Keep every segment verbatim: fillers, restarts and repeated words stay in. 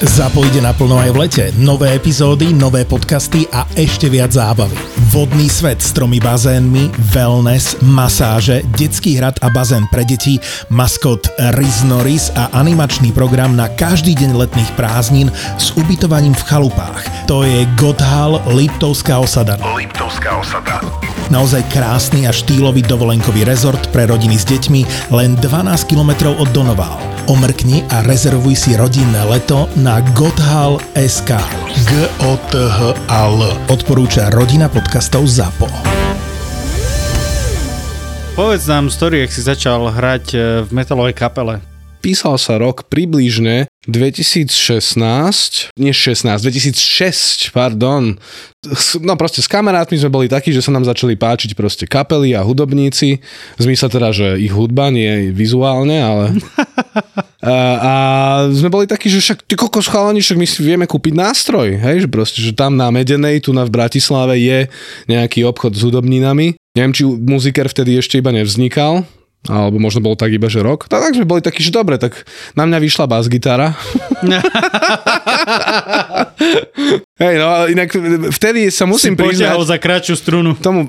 ZAPO ide naplno aj v lete. Nové epizódy, nové podcasty a ešte viac zábavy. Vodný svet s tromi bazénmi, wellness, masáže, detský hrad a bazén pre deti, maskot Ryznorys a animačný program na každý deň letných prázdnin s ubytovaním v chalupách. To je Gothal, Liptovská osada. Liptovská osada. Naozaj krásny a štýlový dovolenkový rezort pre rodiny s deťmi len dvanásť kilometrov od Donoval. Omrkni a rezervuj si rodinné leto na na Gothal.sk. G O T H A L odporúča rodina podcastov ZAPO. Povedz nám story, jak si začal hrať v metalovej kapele. Písal sa rok približne dvetisícšestnásť, nie šestnásť, dvetisícšesť, pardon. No proste s kamarátmi sme boli takí, že sa nám začali páčiť proste kapely a hudobníci. V zmysle teda, že ich hudba nie vizuálne, ale... a, a sme boli takí, že však ty kokos chalani, však my si vieme kúpiť nástroj. Hej, že proste, že tam na Medenej, tu na v Bratislave je nejaký obchod s hudobninami. Neviem, či muziker vtedy ešte iba nevznikal. Alebo možno bolo tak iba, že rok. No, tak sme boli takí, že dobre, tak na mňa vyšla bas-gitara. Hej, no inak vtedy sa musím priznať... Si poťahol za kratšiu strunu. Tomu...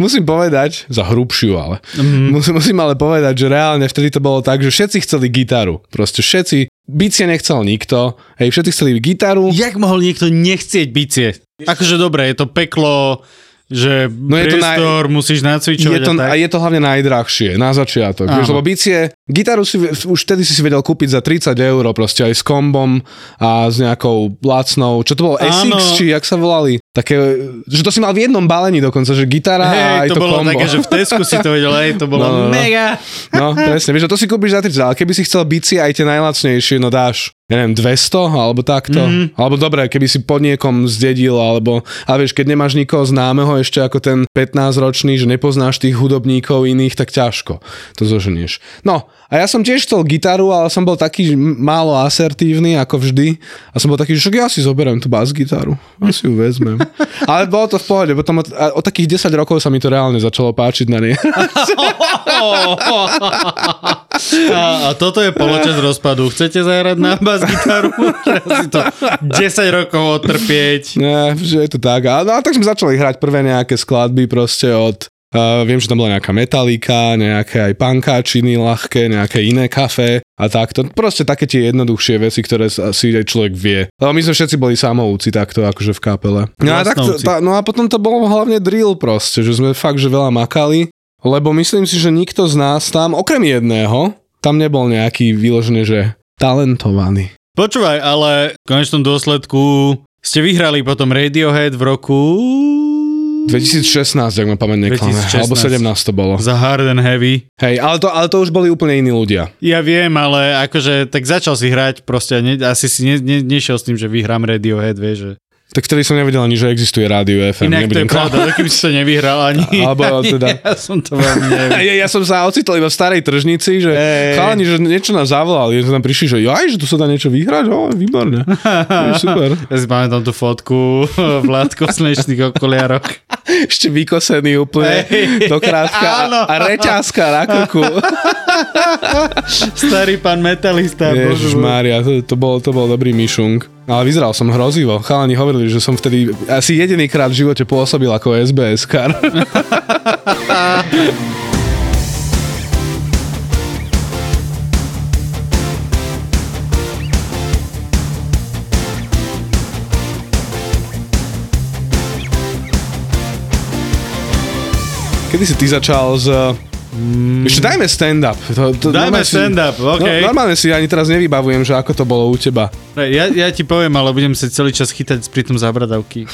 musím povedať, za hrubšiu ale. Mm-hmm. Musím, musím ale povedať, že reálne vtedy to bolo tak, že všetci chceli gitaru. Proste všetci. Bicie nechcel nikto. Hej, všetci chceli gitaru. Jak mohol niekto nechcieť bicie? Akože dobre, je to peklo... že no priestor, je to naj... musíš nacvičovať. Je to, a, tak? A je to hlavne najdrahšie, na začiatok. Vieš, lebo bicie, gitaru si už vtedy si si vedel kúpiť za tridsať eur, proste aj s kombom a s nejakou lacnou, čo to bolo, S X, či jak sa volali? Také, že to si mal v jednom balení dokonca, že gitara hey, a aj to, to kombo. Hej, to bolo také, že v Tesku si to vedel, hej, to bolo no, no, no. mega. No, presne, vieš, to si kúpiš za tridsať, ale keby si chcel bicie, aj tie najlacnejšie, no dáš. Ja neviem, dvesto alebo takto. Mm-hmm. Alebo dobre, keby si pod niekom zdedil, alebo, ale vieš, keď nemáš nikoho známeho ešte ako ten pätnásťročný, že nepoznáš tých hudobníkov iných, tak ťažko to zoženieš. No, a ja som tiež chcel gitaru, ale som bol taký málo asertívny, ako vždy. A som bol taký, že ja si zoberiem tú bas-gitaru. Ja si ju vezmem. Ale bolo to v pohode, potom od, od takých desať rokov sa mi to reálne začalo páčiť na nej. A, a toto je poločas rozpadu. Chcete zahrať na bas-gitaru? Asi to desať rokov odtrpieť. Ne, že je to tak. A, no, tak sme začali hrať prvé nejaké skladby proste od... Uh, viem, že tam bola nejaká Metallica, nejaké aj punkáčiny ľahké, nejaké iné kafe a takto. Proste také tie jednoduchšie veci, ktoré si aj človek vie. Ale my sme všetci boli samouci takto, akože v kapele. No a, takto, tá, no a potom to bolo hlavne drill proste, že sme fakt, že veľa makali. Lebo myslím si, že nikto z nás tam, okrem jedného, tam nebol nejaký vyložený, že talentovaný. Počúvaj, ale v konečnom dôsledku ste vyhrali potom Radiohead v roku... dvetisícšestnásť, ak ma pamäť neklame. Alebo sedemnásť to bolo. Za Hard and Heavy. Hej, ale to, ale to už boli úplne iní ľudia. Ja viem, ale akože tak začal si hrať, proste ne, asi si ne, ne, nešiel s tým, že vyhrám Radiohead, vieš, že... Tak vtedy som nevedel ani, že existuje rádio ef em. Inak nebudem to je klam. Pravda, dokým si to nevyhral ani. Alebo ani teda. Ja som to veľmi nevedel. ja, ja som sa ocitol iba v starej tržnici, že hey. Chalani, že niečo nám zavolali. Ja tam prišli, že jaj, že tu sa dá niečo vyhrať. O, výborné. Je super. Ja si pamätám tú fotku Vladko v slnečných okuliároch. Ešte vykosený úplne hey. Do krátka. A reťazka na krku. Starý pán metalista. Ježišmária, to, to, bol, to bol dobrý myšunk. Ale vyzeral som hrozivo. Chalani hovorili, že som vtedy asi jediný krát v živote pôsobil ako es bé es kar. Kedy si ty začal z... Mm. Ešte dajme stand-up. To, to dajme stand-up, si, okay. No, normálne si ani teraz nevybavujem, že ako to bolo u teba. Ja, ja ti poviem, ale budem sa celý čas chytať pri tom zábradavky.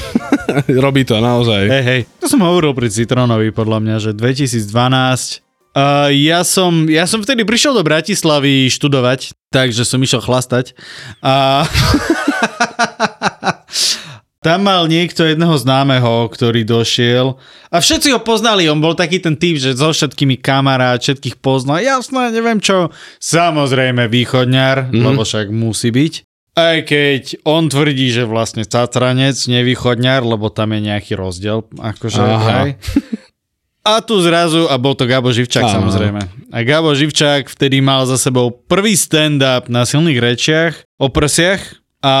Robí to, naozaj. Hej, hej. To som hovoril pri Citronovi, podľa mňa, že dvetisícdvanásť. Uh, ja, som, ja som vtedy prišiel do Bratislavy študovať, takže som išiel chlastať. A... Tam mal niekto jedného známeho, ktorý došiel a všetci ho poznali. On bol taký ten typ, že so všetkými kamarát, všetkých poznal. Jasné, neviem čo. Samozrejme východňar, mm-hmm. lebo však musí byť. Aj keď on tvrdí, že vlastne Tatranec, nevýchodňar, lebo tam je nejaký rozdiel. Akože, A tu zrazu, a bol to Gabo Živčák Aha. samozrejme. A Gabo Živčák vtedy mal za sebou prvý stand-up na silných rečiach o prsiach a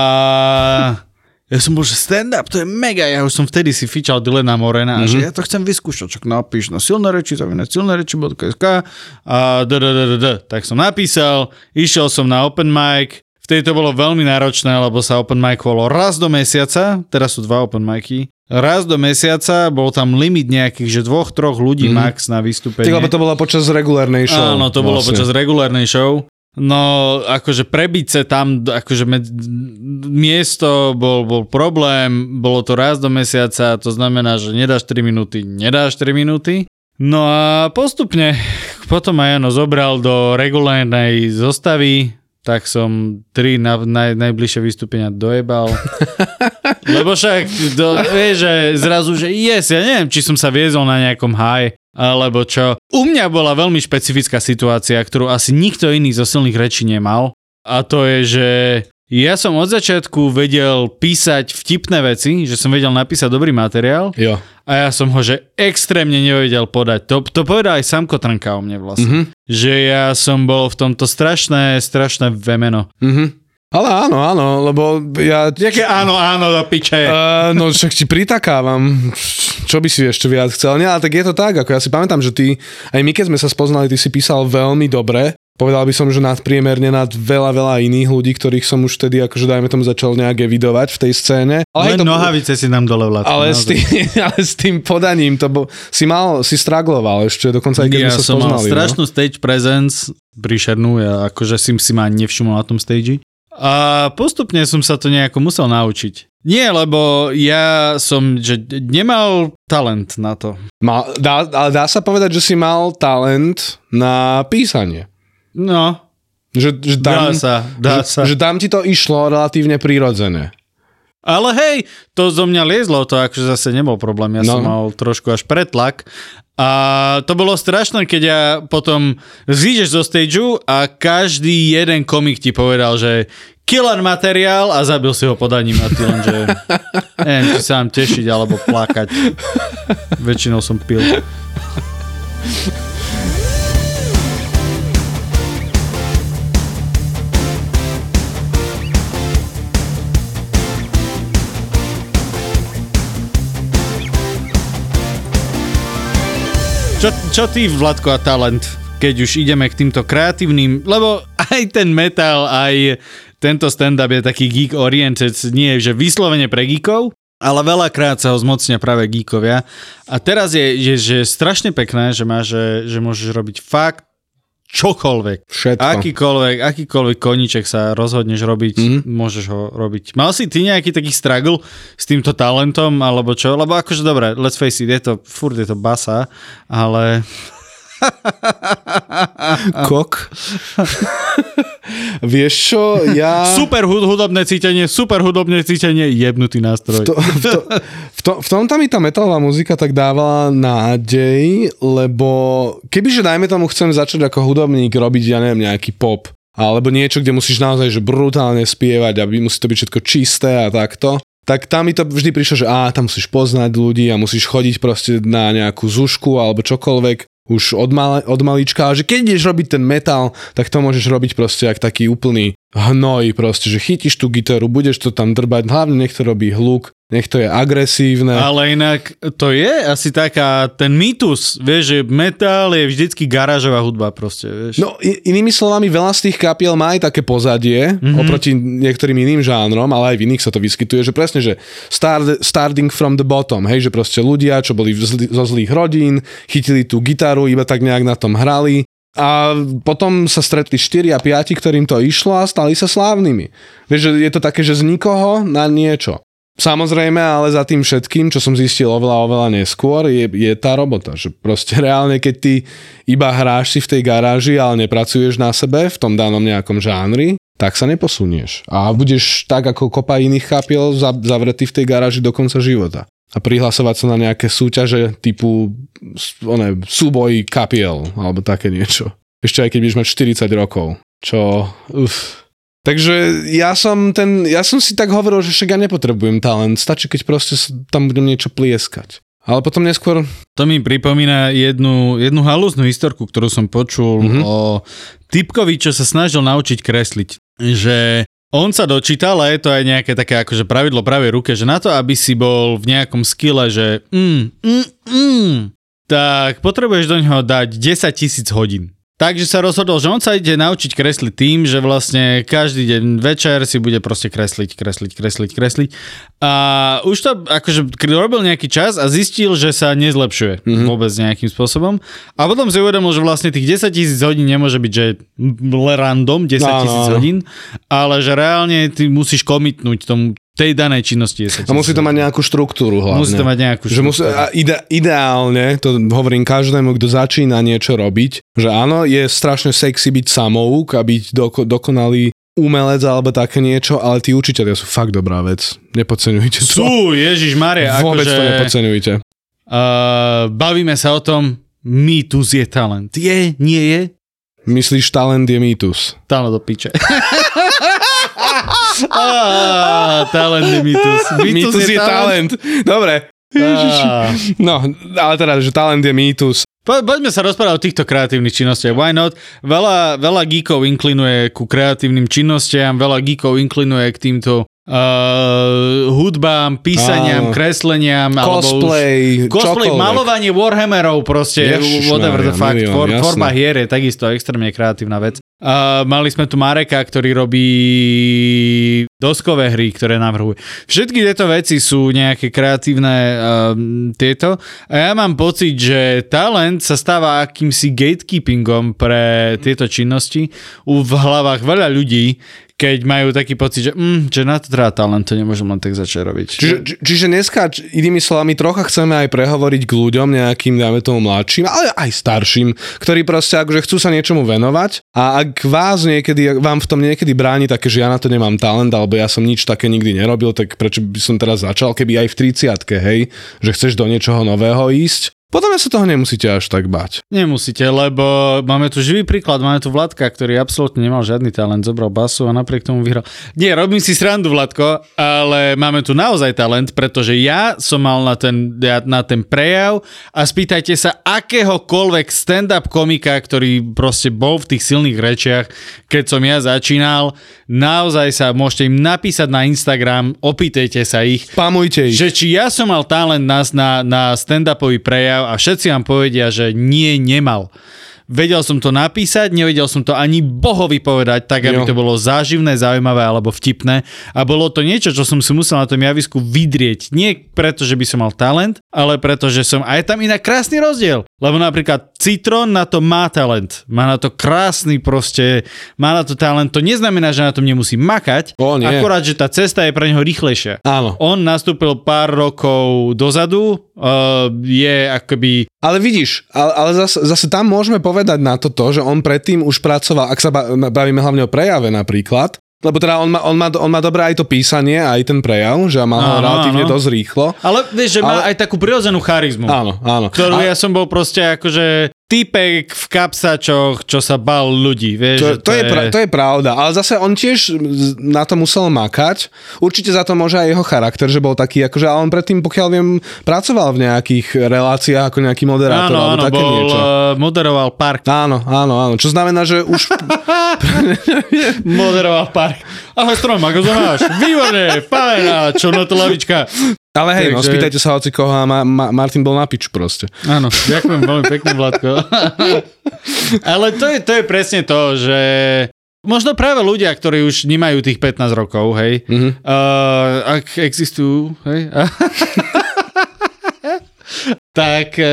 ja som bol, že stand-up, to je mega, ja už som vtedy si fičal Dylana Morena, mm-hmm. že ja to chcem vyskúšať, čak napíš na silné reči, zavináč silné reči bodka es ká a dddd, tak som napísal, išiel som na open mic, vtedy to bolo veľmi náročné, lebo sa open micovalo raz do mesiaca, teraz sú dva open micy. Raz do mesiaca, bol tam limit nejakých, že dvoch, troch ľudí mm. max na vystúpenie. Tak, lebo to bolo počas regulárnej show. Áno, to bolo vlastne. Počas regulárnej show. No, akože prebiť sa tam, akože med... miesto bol, bol problém, bolo to raz do mesiaca, to znamená, že nedáš tri minúty, nedáš tri minúty. No a postupne, potom aj Jano zobral do regulárnej zostavy, tak som tri na, na, najbližšie vystúpenia dojebal. Lebo však, do, vieš, že zrazu, že yes, ja neviem, či som sa viezol na nejakom high, alebo čo. U mňa bola veľmi špecifická situácia, ktorú asi nikto iný zo silných rečí nemal. A to je, že ja som od začiatku vedel písať vtipné veci, že som vedel napísať dobrý materiál. Jo. A ja som ho, že extrémne nevedel podať. To, to povedal aj sám Kotrnka o mne vlastne. Mm-hmm. Že ja som bol v tomto strašné, strašné vemeno. Mhm. Ale áno, áno, lebo ja... Jaké áno, áno, do piče. Uh, no však ti pritakávam, čo by si ešte viac chcel. Nie, ale tak je to tak, ako ja si pamätám, že ty, aj my keď sme sa spoznali, ty si písal veľmi dobre. Povedal by som, že nadpriemerne nad veľa, veľa iných ľudí, ktorých som už vtedy, akože dajme tomu, začal nejak evidovať v tej scéne. Ale to, nohavice si nám dole Vladka. Ale, ale s tým podaním, to bo, si mal, si stragloval ešte, dokonca aj keď ja sme sa spoznali. Ja som mal strašnú no? stage presence, príšernú, ja akože si, si ma nevšimol na tom stage. A postupne som sa to nejako musel naučiť. Nie, lebo ja som že nemal talent na to. Mal, dá, ale dá sa povedať, že si mal talent na písanie. No. Že, že tam, dá sa, dá že, sa. Že tam ti to išlo relatívne prirodzené. Ale hej, to zo mňa liezlo, to akože zase nebol problém, ja no. som mal trošku až pretlak. A to bolo strašné, keď ja potom zídeš zo stageu a každý jeden komik ti povedal, že killer materiál a zabil si ho podaním a ty len, že neviem, či sa vám tešiť alebo plakať. Väčšinou som pil. Čo, čo ty, Vladko, a talent, keď už ideme k týmto kreatívnym, lebo aj ten metal, aj tento stand-up je taký geek-oriented, nie že vyslovene pre geekov, ale veľakrát sa ho zmocnia práve geekovia. A teraz je, je že strašne pekné, že, má, že, že môžeš robiť fakt čokoľvek. Všetko. Akýkoľvek, akýkoľvek koníček sa rozhodneš robiť, mm-hmm. môžeš ho robiť. Mal si ty nejaký taký struggle s týmto talentom, alebo čo? Lebo akože dobre, let's face it, je to, furt je to basa, ale... Kok. Vieš čo, ja... Super hudobné cítenie, super hudobné cítenie, jebnutý nástroj. V, to, v, to, v, to, v tomto mi tá metalová muzika tak dávala nádej, lebo kebyže dajme tomu chcem začať ako hudobník robiť, ja neviem, nejaký pop, alebo niečo, kde musíš naozaj že brutálne spievať a musí to byť všetko čisté a takto. Tak tam mi to vždy prišlo, že á, tam musíš poznať ľudí a musíš chodiť proste na nejakú zušku alebo čokoľvek už od, mali, od malička, že keď ideš robiť ten metal, tak to môžeš robiť proste jak taký úplný hnoj proste, že chytíš tú gitaru, budeš to tam drbať, hlavne nech to robí hluk, nech to je agresívne. Ale inak to je asi taká ten mýtus, vieš, že metal je vždycky garážová hudba proste, vieš. No in, inými slovami, veľa z tých kapiel má aj také pozadie mm-hmm. oproti niektorým iným žánrom, ale aj v iných sa to vyskytuje, že presne, že start, starting from the bottom, hej, že proste ľudia, čo boli zl- zo zlých rodín, chytili tú gitaru, iba tak nejak na tom hrali a potom sa stretli štyri a päť, ktorým to išlo a stali sa slávnymi. Vieš, že je to také, že z nikoho na niečo. Samozrejme, ale za tým všetkým, čo som zistil oveľa, oveľa neskôr, je, je tá robota. Že proste reálne, keď ty iba hráš si v tej garáži, ale nepracuješ na sebe v tom danom nejakom žánri, tak sa neposunieš. A budeš tak, ako kopa iných kapiel, zavretý v tej garáži do konca života. A prihlasovať sa na nejaké súťaže typu one, súboj kapiel, alebo také niečo. Ešte aj keď budeš mať štyridsať rokov, čo... Uf. Takže ja som ten, ja som si tak hovoril, že však ja nepotrebujem talent, stačí keď proste tam budem niečo plieskať. Ale potom neskôr... To mi pripomína jednu, jednu halúznú historku, ktorú som počul mm-hmm. o typkovi, čo sa snažil naučiť kresliť. Že on sa dočítal, a je to aj nejaké také akože pravidlo pravej ruke, že na to, aby si bol v nejakom skille, že mm, mm, mm, tak potrebuješ do neho dať desaťtisíc hodín. Takže sa rozhodol, že on sa ide naučiť kresliť tým, že vlastne každý deň večer si bude proste kresliť, kresliť, kresliť, kresliť. A už to akože robil nejaký čas a zistil, že sa nezlepšuje mm-hmm. vôbec nejakým spôsobom. A potom si uvedomil, že vlastne tých desaťtisíc hodín nemôže byť, že random desaťtisíc hodín, ale že reálne ty musíš komitnúť tomu tej danej činnosti. A musí to mať nejakú štruktúru hlavne. Musí to mať nejakú štruktúru. Musí, a ide, ideálne, to hovorím každému, kto začína niečo robiť, že áno, je strašne sexy byť samouk a byť do, dokonalý umelec alebo také niečo, ale tí učitelia sú fakt dobrá vec. Nepodceňujte to. Sú, ježišmaria. Vôbec akože, to nepodceňujte. Uh, bavíme sa o tom, mýtus je talent. Je, nie je? Myslíš, talent je mýtus? Talent do piče. Ah, talent je mýtus. Mýtus, mýtus je, je talent. talent. Dobre. Ah. No, ale teda, že talent je mýtus. Po, poďme sa rozprávať o týchto kreatívnych činnostiach. Why not? Veľa, veľa geekov inklinuje ku kreatívnym činnostiam, veľa geekov inklinuje k týmto Uh, hudbám, písaniam, ah, kresleniam, cosplay, alebo už, cosplay, čokoľvek. Malovanie Warhammerov proste, Ježiš, whatever no, the fuck, milión, for, forma hier je takisto extrémne kreatívna vec. Uh, mali sme tu Mareka, ktorý robí doskové hry, ktoré navrhuje. Všetky tieto veci sú nejaké kreatívne uh, tieto a ja mám pocit, že talent sa stáva akýmsi gatekeepingom pre tieto činnosti u v hlavách veľa ľudí, keď majú taký pocit, že, mm, že na to treba talent, to nemôžem len tak začať robiť. Čiže, či, čiže dneska, inými slovami, trocha chceme aj prehovoriť k ľuďom nejakým, dáme tomu mladším, ale aj starším, ktorí proste akože chcú sa niečomu venovať a ak vás niekedy, vám v tom niekedy bráni také, že ja na to nemám talent, alebo ja som nič také nikdy nerobil, tak prečo by som teraz začal, keby aj v tridsiatke, hej, že chceš do niečoho nového ísť. Potom sa toho nemusíte až tak bať. Nemusíte, lebo máme tu živý príklad, máme tu Vladka, ktorý absolútne nemal žiadny talent, zobral basu a napriek tomu vyhral. Nie, robím si srandu, Vladko, ale máme tu naozaj talent, pretože ja som mal na ten, ja, na ten prejav a spýtajte sa akéhokoľvek stand-up komika, ktorý proste bol v tých silných rečiach, keď som ja začínal, naozaj sa môžete im napísať na Instagram, opýtajte sa ich. Pamujte ich. Že či ja som mal talent na, na, na stand-upový prejav, a všetci vám povedia, že nie, nemal. Vedel som to napísať, nevedel som to ani bohovi povedať, tak aby jo. To bolo záživné, zaujímavé alebo vtipné. A bolo to niečo, čo som si musel na tom javisku vydrieť. Nie preto, že by som mal talent, ale preto, že som... A je tam inak krásny rozdiel. Lebo napríklad Citron na to má talent. Má na to krásny proste... Má na to talent. To neznamená, že na tom nemusí makať. O, nie. Akorát, že tá cesta je pre neho rýchlejšia. Áno. On nastúpil pár rokov dozadu. Uh, je akoby... Ale vidíš, ale, ale zase, zase tam môžeme povedať na to to, že on predtým už pracoval, ak sa bavíme hlavne o prejave napríklad, lebo teda on má, on má, on má dobré aj to písanie, aj ten prejav, že má ho relatívne dosť rýchlo. Ale vieš, že ale... má aj takú prirodzenú charizmu. Áno, áno. Ktorú ale... ja som bol proste akože týpek v kapsačoch, čo sa bal ľudí. Vieš, to, to, to, je... Je pra, to je pravda, ale zase on tiež na to musel makať. Určite za to môže aj jeho charakter, že bol taký, akože, ale on predtým, pokiaľ viem, pracoval v nejakých reláciách ako nejaký moderátor. Áno, áno, také bol, niečo. Moderoval park. Áno, áno, áno. Čo znamená, že už... moderoval park. Ahoj strom, ako to máš? Výborné, fajná, čo na to lavička. Ale hej, takže... no, spýtajte sa hoci koho a ma, ma, Martin bol na piču proste. Áno, ďakujem veľmi pekne, Vladko. Ale to je, to je presne to, že možno práve ľudia, ktorí už nemajú tých pätnásť rokov, hej, mm-hmm. uh, ak existujú, hej, tak e,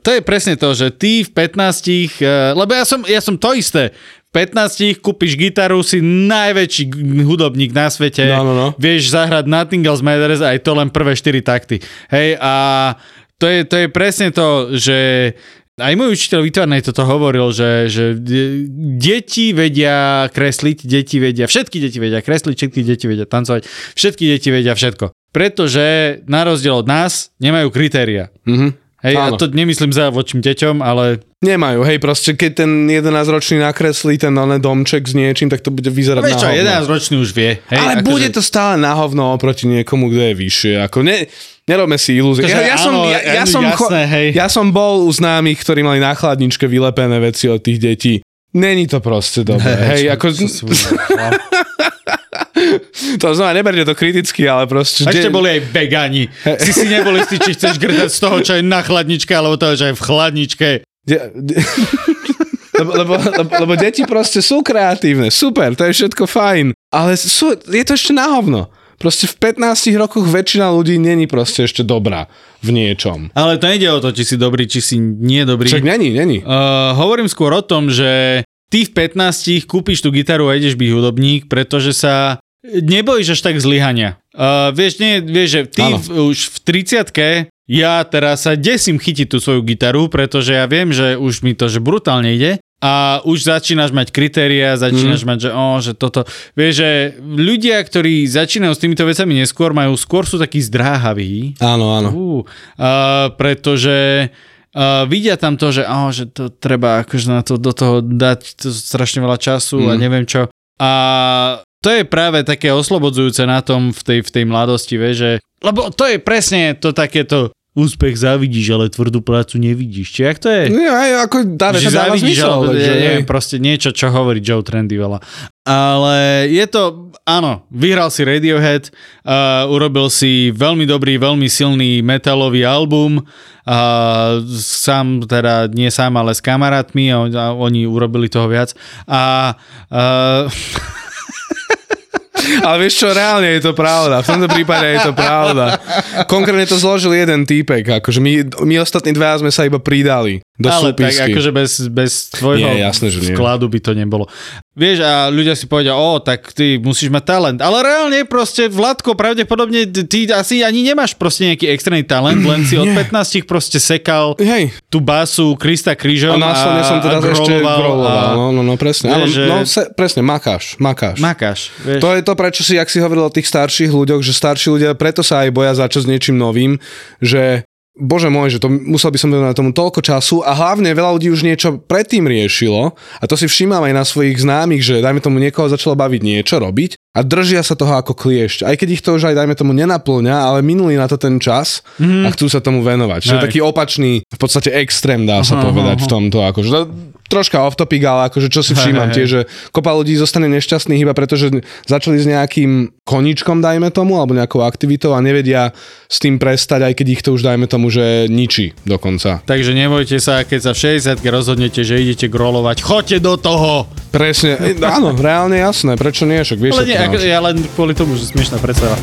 to je presne to, že ty v pätnástich, e, lebo ja som, ja som to isté, v pätnástich kúpiš gitaru, si najväčší hudobník na svete, no, no, no. Vieš zahrať Nothing Else Matters, aj to len prvé štyri takty, hej, a to je, to je presne to, že aj môj učiteľ výtvarnej toto hovoril, že, že deti vedia kresliť, deti vedia, všetky deti vedia kresliť, všetky deti vedia tancovať, všetky deti vedia všetko. Pretože na rozdiel od nás nemajú kritéria. Mm-hmm. Hej, a to nemyslím za vočím deťom, ale... Nemajú, hej, proste keď ten jedenásťročný nakreslí ten oné domček s niečím, tak to bude vyzerať na hovno. jedenásťročný už vie. Hej, ale bude že... to stále na hovno oproti niekomu, kto je vyššie. Ako ne... nerobme si ilúzie. Ja, ja, áno, som, ja, ja, som jasné, cho- ja som bol u známych, ktorí mali na chladničke vylepené veci od tých detí. Není to proste dobré. Ne, hej, čo, ako... Čo to znova, neberte to kriticky, ale proste... Ešte boli aj vegani. Si si neboli si, či chceš grdať z toho, čo je na chladničke, alebo toho, čo je v chladničke. De- de- lebo, lebo, lebo, lebo deti proste sú kreatívne. Super, to je všetko fajn. Ale sú, je to ešte na hovno. Proste v pätnástich rokoch väčšina ľudí není proste ešte dobrá v niečom. Ale to nejde o to, či si dobrý, či si nie dobrý. Však není, není. Uh, hovorím skôr o tom, že ty v pätnástich kúpiš tú gitaru a ideš byť hudobník, pretože sa nebojíš až tak zlyhania. Uh, vieš, nie, vieš, že ty v, už v tridsiatke, ja teraz sa desím chytiť tú svoju gitaru, pretože ja viem, že už mi to že brutálne ide. A už začínaš mať kritéria, začínaš mm. mať, že, oh, že toto... Vieš, že ľudia, ktorí začínajú s týmito vecami neskôr, majú skôr sú takí zdráhaví. Áno, áno. Uh, uh, pretože uh, vidia tam to, že, oh, že to treba akože na to, do toho dať to strašne veľa času mm. a neviem čo. A to je práve také oslobodzujúce na tom v tej, v tej mladosti, vieš, že... Lebo to je presne to takéto... Úspech závidíš, ale tvrdú prácu nevidíš. Či jak to je? No aj ako dáve, že dáva zmysel. Neviem, ne. Proste niečo, čo hovorí Joe Trendy veľa. Ale je to, áno, vyhral si Radiohead, uh, urobil si veľmi dobrý, veľmi silný metalový album. Uh, sám, teda nie sám, ale s kamarátmi a, a oni urobili toho viac. A... Uh, Ale vieš čo, reálne je to pravda. V tomto prípade je to pravda. Konkrétne to zložil jeden týpek. Akože my, my ostatní dva sme sa iba pridali do ale súpisky. Ale tak akože bez, bez tvojho nie, jasne, vkladu nie. By to nebolo. Vieš, a ľudia si povedia, o, tak ty musíš mať talent. Ale reálne proste, Vladko, pravdepodobne ty asi ani nemáš proste nejaký extrémny talent, len si od pätnástich proste sekal Hej. tú basu Krista krížom a groloval. A som teda ešte groloval. No, no, no, presne. Vieš, ale, no, se, presne, makáš, makáš. Makáš, vieš. To je to, prečo si, jak si hovoril o tých starších ľuďoch, že starší ľudia preto sa aj boja začať s niečím novým, že... Bože môj, že to musel by som venovať tomu toľko času a hlavne veľa ľudí už niečo predtým riešilo a to si všímam aj na svojich známych, že dajme tomu niekoho začalo baviť niečo robiť a držia sa toho ako kliešť. Aj keď ich to už aj dajme tomu nenaplňa, ale minuli na to ten čas mm. a chcú sa tomu venovať. Čiže taký opačný, v podstate extrém dá sa aha, povedať aha. v tomto. Akože to, troška off topic, ale akože čo si všímam tie, že kopa ľudí zostane nešťastných iba preto, že začali s nejakým koníčkom, dajme tomu, alebo nejakou aktivitou a nevedia s tým prestať, aj keď ich to už dajme tomu že ničí dokonca. Takže nebojte sa, keď sa v šesťdesiatke rozhodnete, že idete grolovať, choďte do toho! Presne, áno, reálne jasné, prečo nie, však vieš ale nie, ako, ja len kvôli tomu, že smiešná predstava.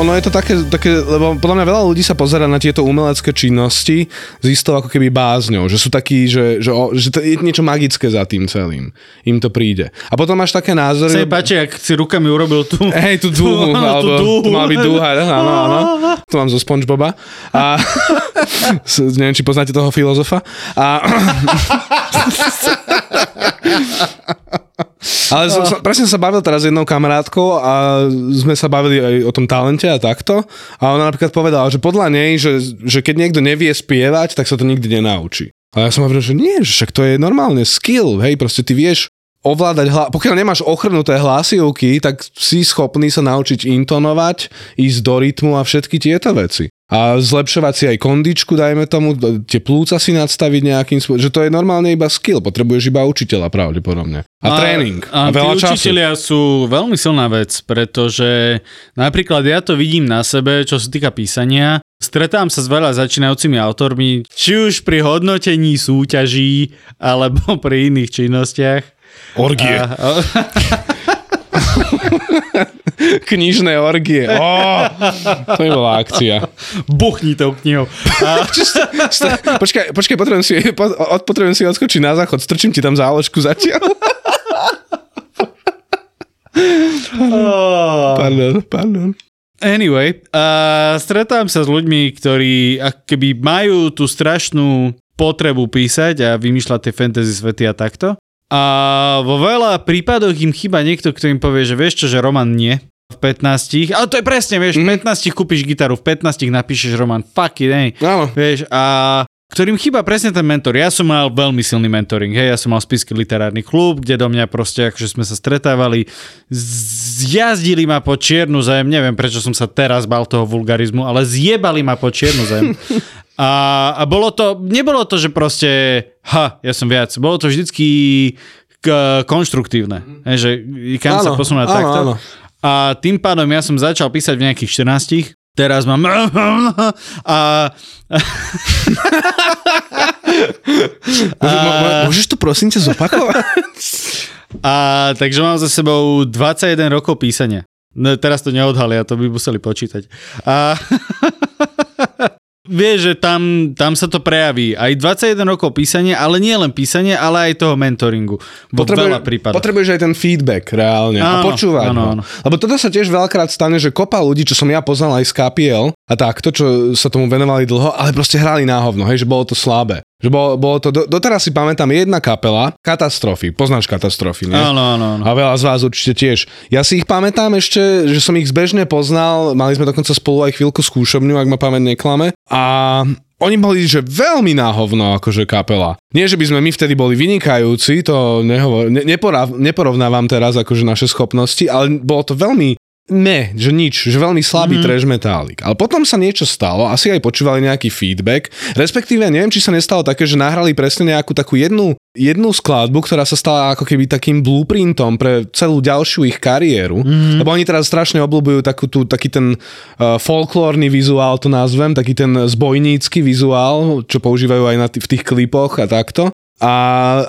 Ono je to také, také, lebo podľa mňa veľa ľudí sa pozerá na tieto umelecké činnosti z istou ako keby bázňou, že sú takí, že, že, že to je niečo magické za tým celým. Im to príde. A potom máš také názory... Sej páči, ak si rukami urobil tú... Hej, tú dúhu, alebo tú má byť dúha, áno, áno. To mám zo Spongeboba. A... Neviem, či poznáte toho filozofa. A... Ale som, som, presne sa bavil teraz s jednou kamarátkou a sme sa bavili aj o tom talente a takto a ona napríklad povedala, že podľa nej, že, že keď niekto nevie spievať, tak sa to nikdy nenaučí. A ja som hovoril, že nie, že však to je normálne skill, hej, proste ty vieš ovládať hlas, pokiaľ nemáš ochrnuté hlasivky, tak si schopný sa naučiť intonovať, ísť do rytmu a všetky tieto veci. A zlepšovať si aj kondičku, dajme tomu, tie plúca si nadstaviť nejakým spôsobom, že to je normálne iba skill, potrebuješ iba učiteľa pravdepodobne. A, a tréning. A, a veľa času. Učitelia sú veľmi silná vec, pretože napríklad ja to vidím na sebe, čo sa týka písania, stretám sa s veľa začínajúcimi autormi, či už pri hodnotení súťaží, alebo pri iných činnostiach. Orgie. A, a... Knižné orgie. Oh, to je bola akcia. Buchni tou knihou. A... počkaj, počkaj, potrebujem si, potrebujem si odskočiť na záchod. Strčím ti tam záložku zatiaľ. Pardon, pardon. Anyway, uh, stretám sa s ľuďmi, ktorí akoby majú tú strašnú potrebu písať a vymýšľať tie fantasy svety a takto. A vo veľa prípadoch im chýba niekto, kto im povie, že vieš čo, že román nie. V pätnástich, ale to je presne, vieš, v pätnástich kúpiš gitaru, v pätnástich napíšeš román, fuck it, hey. No. Vieš, a ktorým chýba presne ten mentor. Ja som mal veľmi silný mentoring, hej, ja som mal Spišský literárny klub, kde do mňa proste, akože sme sa stretávali, zjazdili ma po čiernu zem, neviem prečo som sa teraz bal toho vulgarizmu, ale zjebali ma po čiernu zem. A, a bolo to, nebolo to, že proste, ha, ja som viac, bolo to vždycky k- konštruktívne, hej, že kam áno, sa posunúť takto. Áno. A tým pádom ja som začal písať v nejakých štrnástich. Teraz mám... A... Môžeš to prosím ťa zopakovať? A takže mám za sebou dvadsaťjeden rokov písania. No, teraz to neodhalia, to by museli počítať. A... Vieš, že tam, tam sa to prejaví. Aj dvadsaťjeden rokov písania, ale nie len písania, ale aj toho mentoringu. Potrebuje, potrebuješ aj ten feedback reálne. Áno, a počúvať. Áno, áno. Lebo toto sa tiež veľakrát stane, že kopa ľudí, čo som ja poznal aj z ká pé el a takto, čo sa tomu venovali dlho, ale proste hrali náhovno, hej, že bolo to slabé. Že bolo, bolo to, do, doteraz si pamätám jedna kapela, Katastrofy, poznáš Katastrofy, ne? Áno, áno, áno. A veľa z vás určite tiež. Ja si ich pamätám ešte, že som ich zbežne poznal, mali sme dokonca spolu aj chvíľku skúšobňu, ak ma pamäť neklame. A oni boli, že veľmi náhovno akože kapela. Nie, že by sme my vtedy boli vynikajúci, to nehovor, ne, neporav, neporovnávam teraz akože naše schopnosti, ale bolo to veľmi ne, že nič, že veľmi slabý mm-hmm. trash metálik. Ale potom sa niečo stalo, asi aj počúvali nejaký feedback, respektíve neviem, či sa nestalo také, že nahrali presne nejakú takú jednu, jednu skladbu, ktorá sa stala ako keby takým blueprintom pre celú ďalšiu ich kariéru, mm-hmm. lebo oni teraz strašne obľúbujú takú tú, taký ten uh, folklórny vizuál, to nazvem, taký ten zbojnícky vizuál, čo používajú aj na t- v tých klipoch a takto. A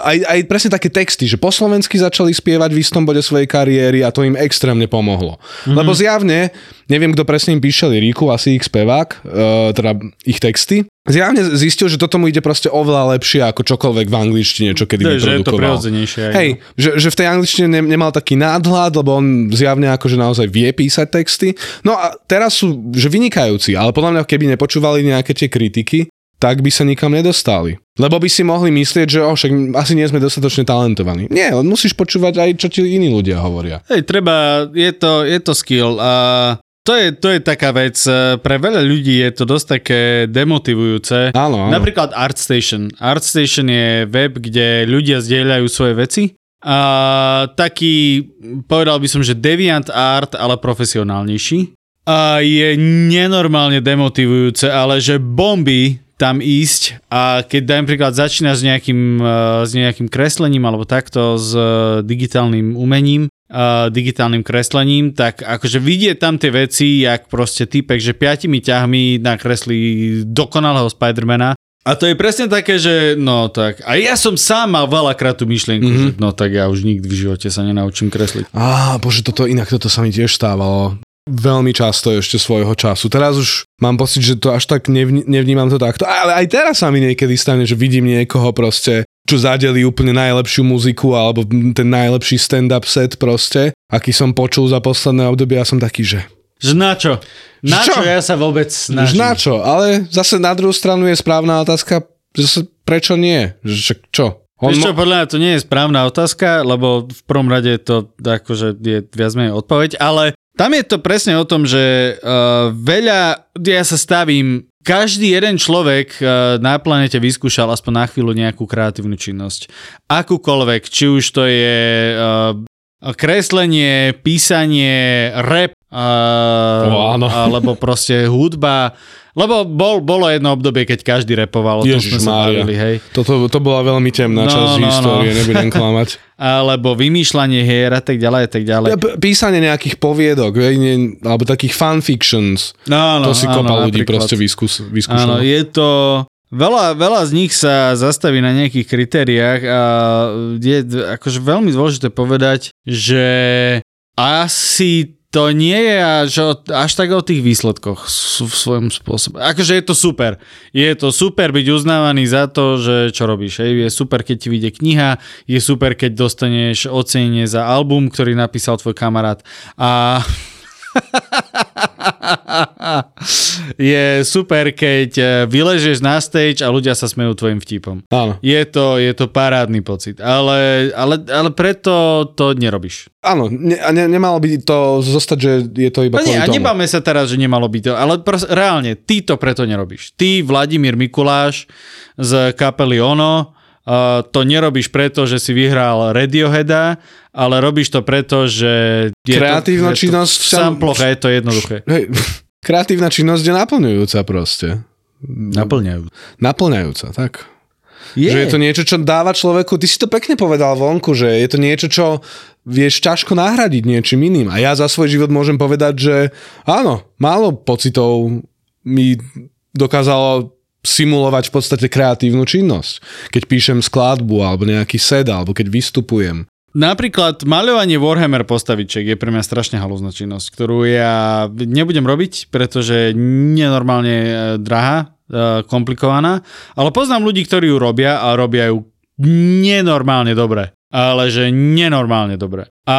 aj, aj presne také texty, že po slovensky začali spievať v istom bode svojej kariéry a to im extrémne pomohlo. Mm-hmm. Lebo zjavne, neviem, kto presne im píše lyriku, asi ich spevák, uh, teda ich texty, zjavne zistil, že toto mu ide proste oveľa lepšie ako čokoľvek v angličtine, čo kedy vyprodukoval. To je to prirodzenejšie. Hej, že, že v tej angličtine ne, nemal taký nadhľad, lebo on zjavne akože naozaj vie písať texty. No a teraz sú že vynikajúci, ale podľa mňa, keby nepočúvali nejaké tie kritiky, tak by sa nikam nedostali. Lebo by si mohli myslieť, že oh, však asi nie sme dostatočne talentovaní. Nie, len musíš počúvať aj, čo ti iní ľudia hovoria. Hej, treba, je to, je to skill a to je, to je taká vec, pre veľa ľudí je to dosť také demotivujúce. Áno, áno. Napríklad ArtStation. ArtStation je web, kde ľudia zdieľajú svoje veci. A taký, povedal by som, že Deviant Art, ale profesionálnejší. A je nenormálne demotivujúce, ale že bomby tam ísť a keď napríklad začínaš s nejakým, uh, s nejakým kreslením alebo takto s uh, digitálnym umením, uh, digitálnym kreslením, tak akože vidieť tam tie veci, jak proste typek, že piatimi ťahmi nakreslí dokonalého Spidermana. A to je presne také, že no tak, a ja som sám mal veľakrát tú myšlienku, mm-hmm. že no tak ja už nikdy v živote sa nenaučím kresliť. Á, bože, toto inak, toto sa mi tiež stávalo. Veľmi často ešte svojho času. Teraz už mám pocit, že to až tak nevní, nevnímam to takto, ale aj teraz sa mi niekedy stane, že vidím niekoho proste, čo zadeli úplne najlepšiu muziku alebo ten najlepší stand-up set proste, aký som počul za posledné obdobie a som taký, že... Že na čo? Na čo? čo ja sa vôbec snažím? Že na čo? Ale zase na druhú stranu je správna otázka, zase prečo nie? Že čo? On Víš čo, podľa mňa to nie je správna otázka, lebo v prvom rade to akože je viac menej odpoveď, ale tam je to presne o tom, že uh, veľa, ja sa stavím, každý jeden človek uh, na planete vyskúšal aspoň na chvíľu nejakú kreatívnu činnosť. Akúkoľvek, či už to je uh, kreslenie, písanie, rap, uh, no, alebo proste hudba. Lebo bol, bolo jedno obdobie, keď každý repoval, o tom Ježiš sme sa bavili, hej. Toto, to bola veľmi temná no, časť no, histórie, no. Nebudem klamať. Alebo vymýšľanie hier a tak ďalej, tak ďalej. P- písanie nejakých poviedok, ne, alebo takých fanfictions, no, no, to si áno, kopa ľudí proste vyskúš, vyskúšalo. Áno, je to... Veľa, veľa z nich sa zastaví na nejakých kritériách a je akože veľmi dôležité povedať, že asi... To nie je až, až tak o tých výsledkoch v svojom spôsobe. Akože je to super. Je to super byť uznávaný za to, že čo robíš. Je super, keď ti vyjde kniha, je super, keď dostaneš ocenenie za album, ktorý napísal tvoj kamarát. A je super, keď vyležeš na stage a ľudia sa smejú tvojim vtipom. Áno. Je to, je to parádny pocit, ale, ale, ale preto to nerobíš. Áno, ne, ne, nemalo by to zostať, že je to iba no kvôli nie, tomu. A nebáme sa teraz, že nemalo by to, ale pros, reálne, ty to preto nerobíš. Ty, Vladimír Mikuláš z kapely Ono, Uh, to nerobíš preto, že si vyhral Radioheada, ale robíš to preto, že... Kreatívna to, činnosť... Je to, sam... plocha, je to jednoduché. Hej, kreatívna činnosť je naplňujúca proste. Naplňajúca. Naplňajúca, tak. Je. Že je to niečo, čo dáva človeku... Ty si to pekne povedal vonku, že je to niečo, čo vieš ťažko nahradiť niečím iným. A ja za svoj život môžem povedať, že áno, málo pocitov mi dokázalo... simulovať v podstate kreatívnu činnosť. Keď píšem skladbu, alebo nejaký set, alebo keď vystupujem. Napríklad maľovanie Warhammer postaviček je pre mňa strašne halúzna činnosť, ktorú ja nebudem robiť, pretože je nenormálne drahá, komplikovaná, ale poznám ľudí, ktorí ju robia a robia ju nenormálne dobre. Ale že nenormálne dobre. A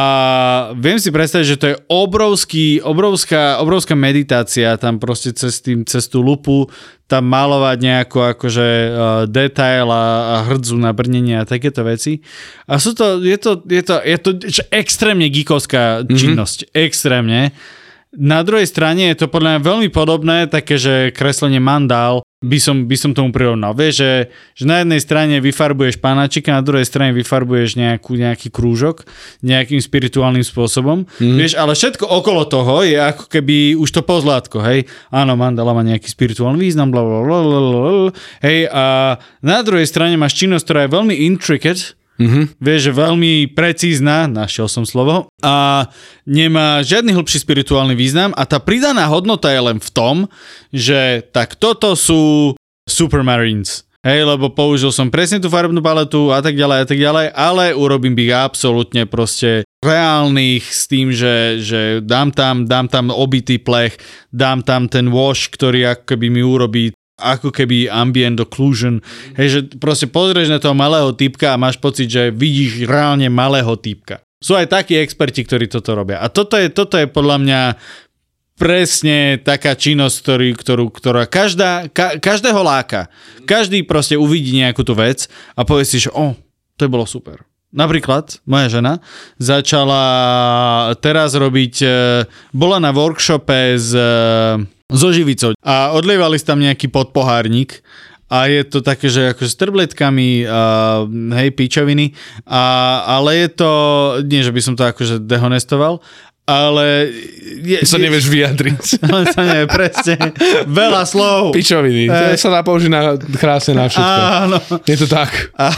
viem si predstaviť, že to je obrovský, obrovská, obrovská meditácia, tam proste cez, tým, cez tú lupu, tam malovať nejako akože uh, detail a, a hrdzu na brnenie a takéto veci. A sú to, je to, je to, je to extrémne geekovská činnosť. Mm-hmm. Extrémne. Na druhej strane je to podľa mňa veľmi podobné, také, že kreslenie mandál, by som, by som tomu prirovnal. Vieš, že, že na jednej strane vyfarbuješ panáčika, na druhej strane vyfarbuješ nejakú, nejaký krúžok nejakým spirituálnym spôsobom. Mm. Vieš, ale všetko okolo toho je ako keby už to pozlátko, hej. Áno, mandala má nejaký spirituálny význam, blablabla, hej, a na druhej strane máš činnosť, ktorá je veľmi intricate, mm-hmm. vieš, že veľmi precízna, našiel som slovo, a nemá žiadny hlbší spirituálny význam a tá pridaná hodnota je len v tom, že tak toto sú Supermarines. Hej, lebo použil som presne tú farebnú paletu a tak ďalej a tak ďalej, ale urobím ich absolútne proste reálnych s tým, že, že dám tam, dám tam obitý plech, dám tam ten wash, ktorý akoby mi urobí ako keby ambient occlusion. Hej, že proste pozrieš na toho malého typka a máš pocit, že vidíš reálne malého typka. Sú aj takí experti, ktorí toto robia. A toto je, toto je podľa mňa presne taká činnosť, ktorý, ktorú, ktorá každá, ka, každého láka. Každý proste uvidí nejakú tú vec a povie si, že o, to bolo super. Napríklad moja žena začala teraz robiť, bola na workshope s so živicou a odlievali tam nejaký podpohárnik a je to také, že ako s trbletkami a, hej, píčoviny a, ale je to, nie že by som to akože dehonestoval, ale... Je, sa nevieš vyjadriť. Ale sa nevie, presne. Veľa slov. Pičoviny. E... To sa dá použiť na, krásne na všetko. Áno. Je to tak. A...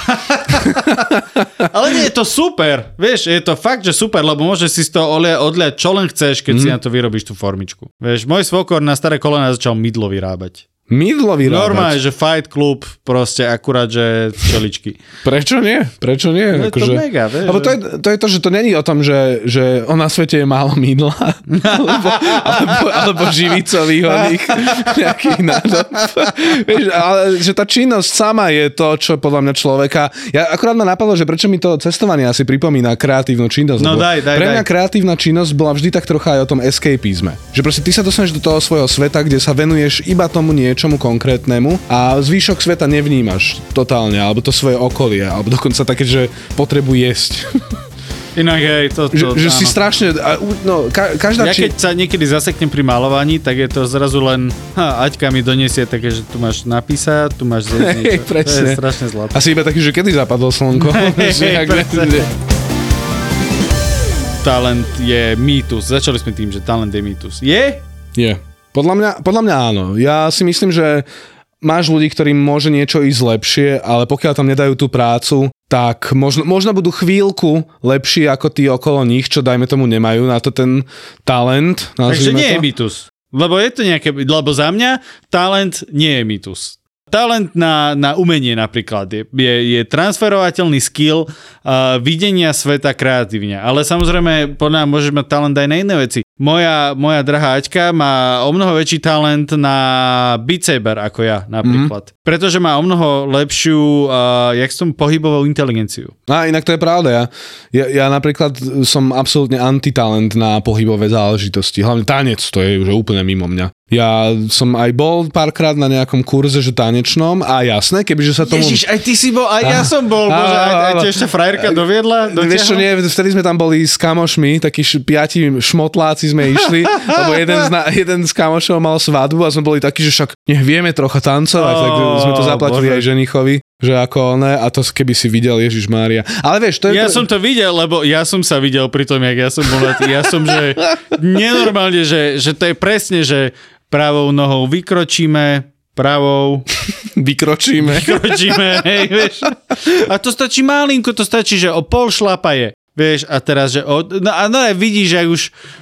ale nie, je to super. Vieš, je to fakt, že super, lebo môžeš si z toho odliať, čo len chceš, keď mm. si na to vyrobíš tú formičku. Vieš, môj svokor na staré kolena začal mydlo vyrábať. Mydlo vyrábať. Normálne, že Fight Club, proste akurát, že čeličky. Prečo nie? Prečo nie? No ako je to že... mega, vieš. Lebo to je, to je to, že to není o tom, že, že o na svete je málo mydla, alebo, alebo, alebo živicových oných nejakých nádob. Vieš, ale že tá činnosť sama je to, čo podľa mňa človeka... Ja akurát ma napadlo, že prečo mi to cestovanie asi pripomína kreatívnu činnosť. No daj, daj, pre mňa daj. Kreatívna činnosť bola vždy tak trocha aj o tom escapizme. Že proste ty sa dostaneš do toho svojho sveta, kde sa venuješ iba tomu nie čomu konkrétnemu a zvýšok sveta nevnímaš totálne, alebo to svoje okolie, alebo dokonca také, že potrebujú jesť. Inak hej, to... to že že si strašne... No, ka, každá ja či... keď sa niekedy zaseknem pri malovaní, tak je to zrazu len... Ha, Aťka mi doniesie také, že tu máš napísať, tu máš... Hej, presne. To je strašne zlaté. Asi iba taký, že kedy zapadlo slnko. Hej, presne. Talent je mýtus. Začali sme tým, že talent je mýtus. Je? Je. Podľa mňa, podľa mňa áno. Ja si myslím, že máš ľudí, ktorým môže niečo ísť lepšie, ale pokiaľ tam nedajú tú prácu, tak možno, možno budú chvíľku lepší ako tí okolo nich, čo dajme tomu nemajú na to ten talent. Takže nie to. Je mýtus. Lebo je to nejaké, lebo za mňa talent nie je mýtus. talent na, na umenie napríklad je, je, je transferovateľný skill uh, videnia sveta kreatívne. Ale samozrejme, podľa mňa môžeš mať talent aj na iné veci. Moja, moja drahá Aťka má o mnoho väčší talent na Beat Saber ako ja napríklad. Mm-hmm. Pretože má o mnoho lepšiu uh, jak som pohybovou inteligenciu. A inak to je pravda. Ja, ja, ja napríklad som absolútne antitalent na pohybové záležitosti. Hlavne tanec, to je už úplne mimo mňa. Ja som aj bol párkrát na nejakom kurze, že tanečnom, a jasné, kebyže sa tomu... Ježiš, aj ty si bol, aj a, ja som bol, bože, aj, aj ti ešte frajerka doviedla? Do vieš čo, nie, vtedy sme tam boli s kamošmi, takí š, piati šmotláci sme išli, lebo jeden z, jeden z kamošov mal svadbu a sme boli takí, že však nech vieme trocha tancovať, oh, tak sme to zaplatili bože. Aj ženichovi. Že ako oné, a to keby si videl, Ježiš Mária. Ale vieš, to je... Ja to... som to videl, lebo ja som sa videl pri tom, jak ja som bol, ja som, že nenormálne, že, že to je presne, že pravou nohou vykročíme, pravou... vykročíme. Vykročíme, hej, vieš. A to stačí malinko, to stačí, že o pol šlapa je. Vieš, a teraz, že... Od... No a no, vidíš, že už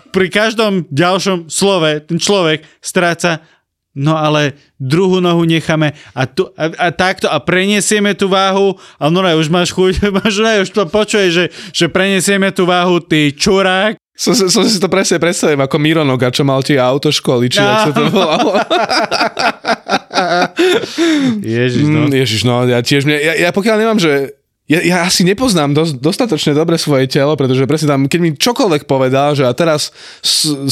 pri každom ďalšom slove ten človek stráca... No ale druhú nohu necháme a, tu, a, a takto a preniesieme tú váhu a no ne, už máš chuť, máš ne, už to počuje, že, že preniesieme tú váhu, ty čurák. Som, som si to presne predstavil, ako Mironoga, čo mal tie autoškoly, či jak sa to volalo. Ježiš, no. Ježiš, no, ja tiež mne, ja, ja pokiaľ nemám, že... Ja, ja asi nepoznám dos, dostatočne dobre svoje telo, pretože presne tam, keď mi čokoľvek povedal, že a teraz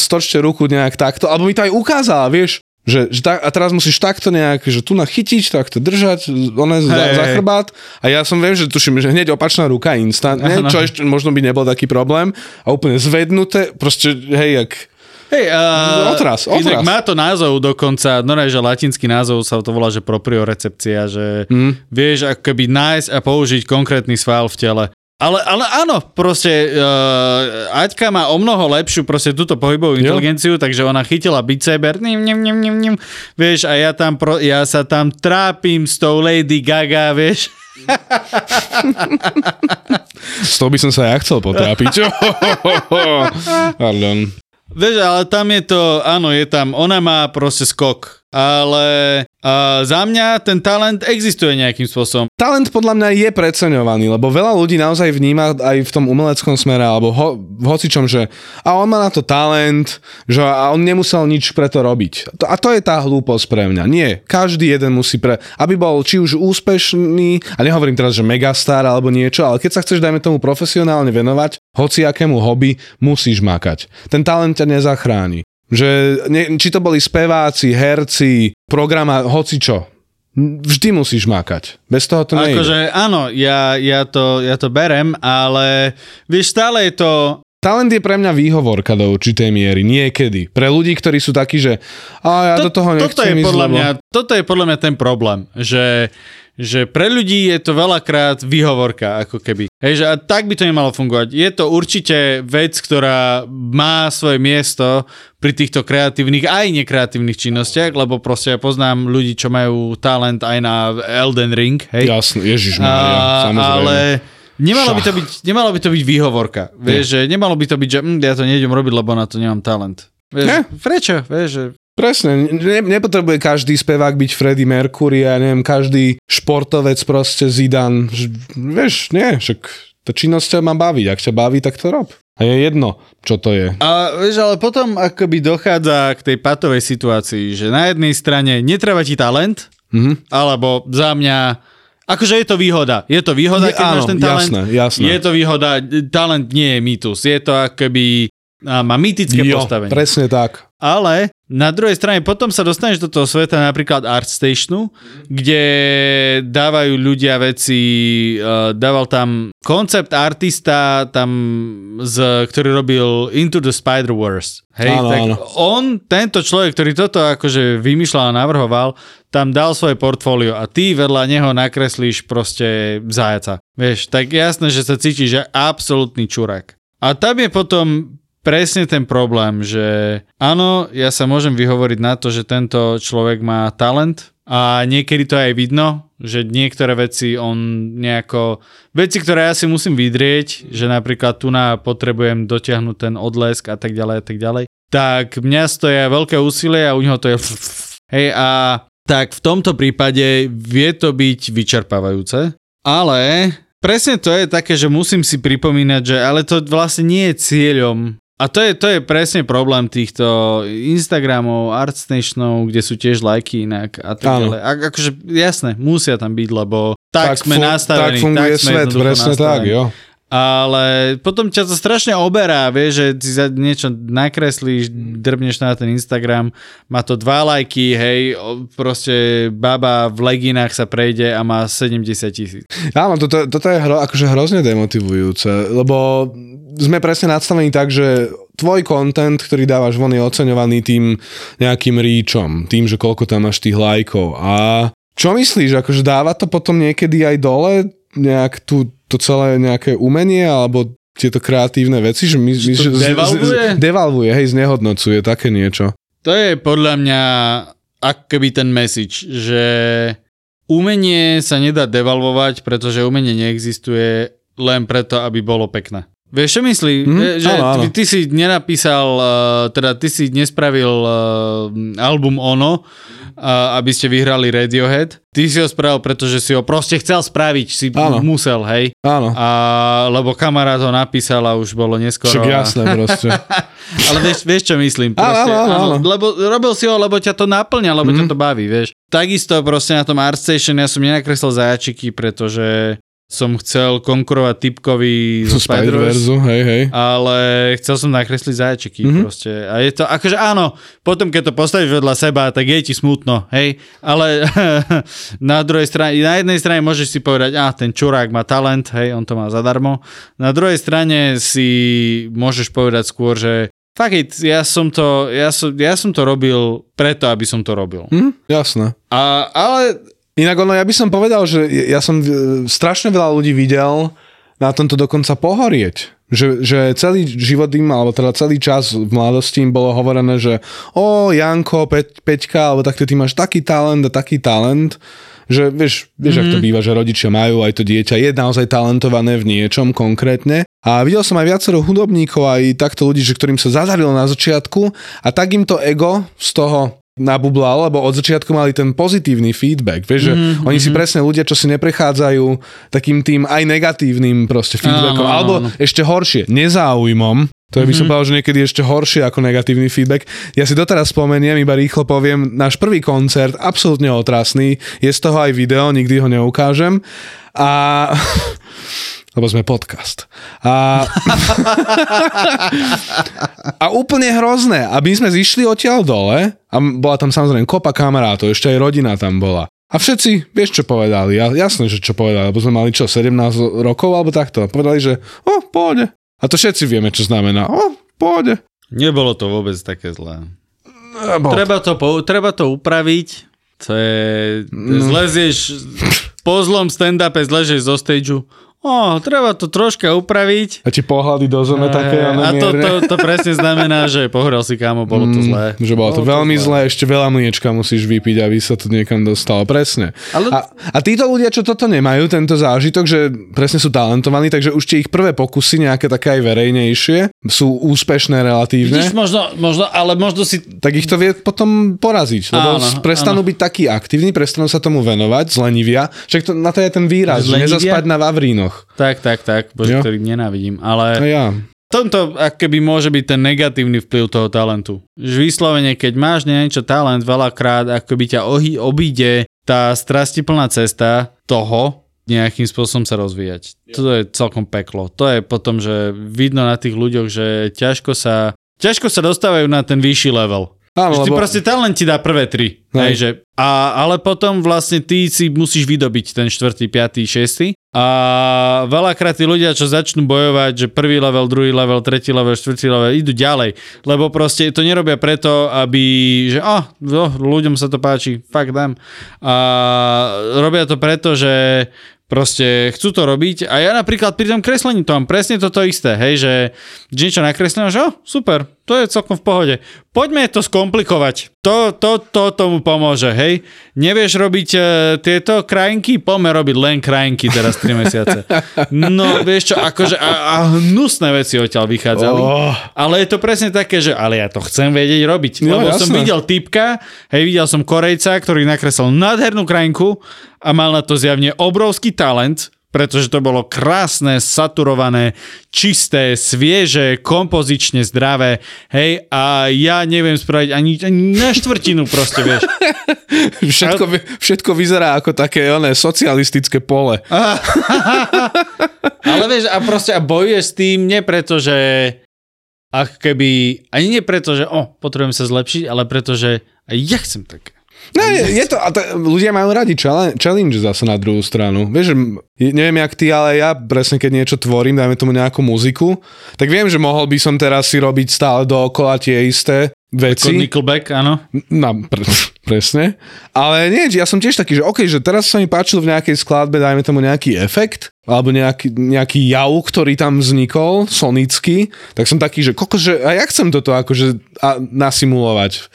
stočte ruku nejak takto, alebo mi to aj ukázala, vieš, Že, že ta, a teraz musíš takto nejak, že tu nachytiť, takto držať, ono je hey, za chrbát. A ja som viem, že tuším, že hneď opačná ruka instantne, čo ešte možno by nebol taký problém. A úplne zvednuté, proste hej, jak... Hej, uh, otras, otras. Má to názov dokonca, no ne, že latinský názov sa to volá, že propriorecepcia, že mm. vieš ako keby nájsť a použiť konkrétny sval v tele. Ale, ale áno, proste uh, Aťka má o mnoho lepšiu proste túto pohybovú inteligenciu, jo. Takže ona chytila Beat Saber, nim, nim, nim, nim, nim, vieš, a ja, tam pro, ja sa tam trápim s tou Lady Gaga, vieš. S tou by som sa ja chcel potrápiť. Pardon. Vieš, ale tam je to, áno, je tam, ona má proste skok. Ale uh, za mňa ten talent existuje nejakým spôsobom. Talent podľa mňa je preceňovaný, lebo veľa ľudí naozaj vníma aj v tom umeleckom smere, alebo ho, v hocičom, že a on má na to talent, že a on nemusel nič pre to robiť. A to je tá hlúposť pre mňa. Nie, každý jeden musí pre... Aby bol či už úspešný, a nehovorím teraz, že megastar alebo niečo, ale keď sa chceš, dajme tomu, profesionálne venovať, hociakému hobby, musíš makať. Ten talent ťa nezachráni. Že ne, či to boli speváci, herci, programa, hocičo. Vždy musíš mákať. Bez toho to nejde. Akože áno, ja, ja, to, ja to berem, ale vieš, stále je to... Talent je pre mňa výhovorka do určitej miery. Niekedy. Pre ľudí, ktorí sú takí, že a ja to, do toho nechcem ísť. Podľa mňa, toto je podľa mňa ten problém, že, že pre ľudí je to veľakrát výhovorka, ako keby. Hej, že a tak by to nemalo fungovať. Je to určite vec, ktorá má svoje miesto pri týchto kreatívnych aj nekreatívnych činnostiach, lebo proste ja poznám ľudí, čo majú talent aj na Elden Ring. Hej. Jasne, ježišmária, samozrejme. Ale... Nemalo by to byť, nemalo by to byť výhovorka. Vieš, že nemalo by to byť, že hm, ja to nejdem robiť, lebo na to nemám talent. Vieš, ne? Prečo? Vieš, že... Presne, ne, nepotrebuje každý spevák byť Freddie Mercury, ja neviem, každý športovec proste Zidane. Vieš, nie, však tá činnosť ťa má baviť, ak ťa baví, tak to rob. A je jedno, čo to je. A vieš, ale potom akoby dochádza k tej patovej situácii, že na jednej strane netreba ti talent, mm-hmm. alebo za mňa... Akože je to výhoda. Je to výhoda, keď máš ten talent. Jasné, jasné. Je to výhoda. Talent nie je mýtus. Je to akoby... Má mýtické jo, postavenie. Presne tak. Ale na druhej strane potom sa dostaneš do toho sveta napríklad ArtStationu, kde dávajú ľudia veci... Dával tam koncept artista, tam, z, ktorý robil Into the Spider Verse. Hej, áno, tak áno. On, tento človek, ktorý toto akože vymýšľal a navrhoval, tam dal svoje portfólio a ty vedľa neho nakreslíš proste zajaca. Vieš, tak jasné, že sa cítiš, že absolútny čurák. A tam je potom presne ten problém, že áno, ja sa môžem vyhovoriť na to, že tento človek má talent a niekedy to aj vidno, že niektoré veci on nejako... Veci, ktoré ja si musím vydrieť, že napríklad tu na potrebujem dotiahnuť ten odlesk a tak ďalej a tak ďalej, tak mňa stoja veľké úsilie a u neho to je... Hej, a tak v tomto prípade vie to byť vyčerpávajúce, ale presne to je také, že musím si pripomínať, že ale to vlastne nie je cieľom. A to je, to je presne problém týchto Instagramov, ArtStationov, kde sú tiež lajky inak a tak ďalej. Ak, akože jasné, musia tam byť, lebo tak, tak sme fun- nastavení. Tak funguje tak svet, presne tak, jo. Ale potom ťa to strašne oberá, vieš, že ty za niečo nakreslíš, drbneš na ten Instagram, má to dva lajky, hej, proste baba v leginách sa prejde a má sedemdesiat tisíc. Áno, toto, toto je hro, akože hrozne demotivujúce, lebo sme presne nadstavení tak, že tvoj content, ktorý dávaš von, je oceňovaný tým nejakým reachom, tým, že koľko tam máš tých lajkov. A čo myslíš, akože dáva to potom niekedy aj dole nejak tú to celé nejaké umenie alebo tieto kreatívne veci, že my, my, že devalvuje? Z, z, devalvuje, hej, znehodnocuje také niečo. To je podľa mňa akoby ten message, že umenie sa nedá devalvovať, pretože umenie neexistuje len preto, aby bolo pekné. Vieš, čo myslí? Mm, že áno, áno. Ty, ty si nenapísal, teda ty si nespravil album Ono, aby ste vyhrali Radiohead. Ty si ho spravil, pretože si ho proste chcel spraviť, si áno. musel, hej? Áno. A, lebo kamarát ho napísal a už bolo neskoro. Však jasné proste. Ale vieš, vieš, čo myslím? Proste, áno, áno, áno. áno, lebo robil si ho, lebo ťa to naplňa, lebo mm-hmm. ťa to baví, vieš. Takisto proste na tom ArtStation ja som nenakreslil zajačiky, pretože som chcel konkurovať typkovi z Spider Verzu, hej, hej. Ale chcel som nakresliť zajačeky mm-hmm. proste. A je to, akože áno, potom keď to postavíš vedľa seba, tak je ti smutno, hej. Ale na druhej strane, na jednej strane môžeš si povedať, a ah, ten čurák má talent, hej, on to má zadarmo. Na druhej strane si môžeš povedať skôr, že fuck it, ja som to, ja som, ja som to robil preto, aby som to robil. Mm, jasné. A, ale inak ono, ja by som povedal, že ja som strašne veľa ľudí videl na tomto dokonca pohorieť. Že, že celý život im, alebo teda celý čas v mladosti im bolo hovorené, že o, Janko, Pe- Peťka, alebo takto ty máš taký talent a taký talent, že vieš, vieš mm-hmm. ak to býva, že rodičia majú, aj to dieťa je naozaj talentované v niečom konkrétne. A videl som aj viacero hudobníkov, aj takto ľudí, že ktorým sa zazarilo na začiatku a tak im to ego z toho nabublal, lebo od začiatku mali ten pozitívny feedback, vieš, že mm, oni mm. si presne ľudia, čo si neprechádzajú takým tým aj negatívnym proste feedbackom, áno, alebo áno. ešte horšie, nezáujmom, to je by som povedal, že niekedy ešte horšie ako negatívny feedback. Ja si doteraz spomeniem, iba rýchlo poviem, náš prvý koncert, absolútne otrasný, je z toho aj video, nikdy ho neukážem a lebo sme podcast. A a úplne hrozné. A my sme zišli odtiaľ dole a bola tam samozrejme kopa kamarátov, ešte aj rodina tam bola. A všetci, vieš čo povedali? Ja, jasné, že čo povedali, lebo sme mali čo, sedemnásť rokov alebo takto. Povedali, že o, oh, pôjde. A to všetci vieme, čo znamená. O, oh, pôjde. Nebolo to vôbec také zlé. Nebolo. Treba to, treba to upraviť. To je, zlezieš, po zlom stand-upe zlezieš zo stageu. Ó, treba to troška upraviť. A ti pohľady do zeme e, také na nemierne. A to, to, to presne znamená, že pohral si kámo, bolo to zlé. Mm, že bolo, bolo to veľmi to zlé. zlé, ešte veľa mliečka musíš vypiť, aby sa to niekam dostalo. Presne. Ale a, a títo ľudia, čo toto nemajú, tento zážitok, že presne sú talentovaní, takže už tie ich prvé pokusy, nejaké také aj verejnejšie, sú úspešné relatívne. Vidíš, možno, možno, ale možno si... Tak ich to vie potom poraziť, lebo áno, prestanú áno. byť takí aktívni, prestanú sa tomu venovať, zlenivia. Však to, na to je ten výraz, že nezaspať na Vavrínoch. Tak, tak, tak, bože, jo. Ktorý nenávidím, ale v ja. tomto akoby môže byť ten negatívny vplyv toho talentu. Vyslovene, keď máš niečo talent, veľakrát akoby ťa ohy, obíde tá strastiplná cesta toho, nejakým spôsobom sa rozvíjať. Jo. To je celkom peklo. To je potom, že vidno na tých ľuďoch, že ťažko sa, ťažko sa dostávajú na ten vyšší level. Áno, lebo... Ty proste talent ti dá prvé tri. Hej, že, a, ale potom vlastne ty si musíš vydobiť ten štvrtý, piatý, šiestý. A veľakrát tí ľudia, čo začnú bojovať, že prvý level, druhý level, tretí level, štvrtý level, idú ďalej. Lebo proste to nerobia preto, aby, že oh, oh, ľuďom sa to páči, fakt dám. A robia to preto, že proste chcú to robiť a ja napríklad pri tom kreslení to mám presne toto isté, hej, že niečo nakreslím, že oh, super, to je celkom v pohode. Poďme to skomplikovať. To, to, to tomu pomôže, hej. Nevieš robiť uh, tieto krajinky? Poďme robiť len krajinky teraz tri mesiace. No, vieš čo, akože a, a hnusné veci odtiaľ vychádzali. Oh. Ale je to presne také, že ale ja to chcem vedieť robiť. No, lebo jasné. Som videl typka, hej, videl som Korejca, ktorý nakreslil nádhernú krajinku a mal na to zjavne obrovský talent, pretože to bolo krásne, saturované, čisté, svieže, kompozične zdravé, hej, a ja neviem spraviť ani, ani na štvrtinu proste, vieš. Všetko, všetko vyzerá ako také oné socialistické pole. Ale vieš, a proste a bojuješ s tým, nie preto, že ak keby, ani nie preto, že o, potrebujem sa zlepšiť, ale preto, že ja chcem také. No, je, je to, a t- ľudia majú radi challenge, challenge zase na druhú stranu. Vieš, neviem jak ty, ale ja presne keď niečo tvorím, dajme tomu nejakú muziku, tak viem, že mohol by som teraz si robiť stále dookola tie isté veci. Ako Nickelback, áno. No, pre, presne. Ale nie, ja som tiež taký, že okej, okay, že teraz sa mi páčil v nejakej skladbe, dajme tomu nejaký efekt, alebo nejaký, nejaký jav, ktorý tam vznikol, sonický, tak som taký, že kokos, že a ja chcem toto akože a, nasimulovať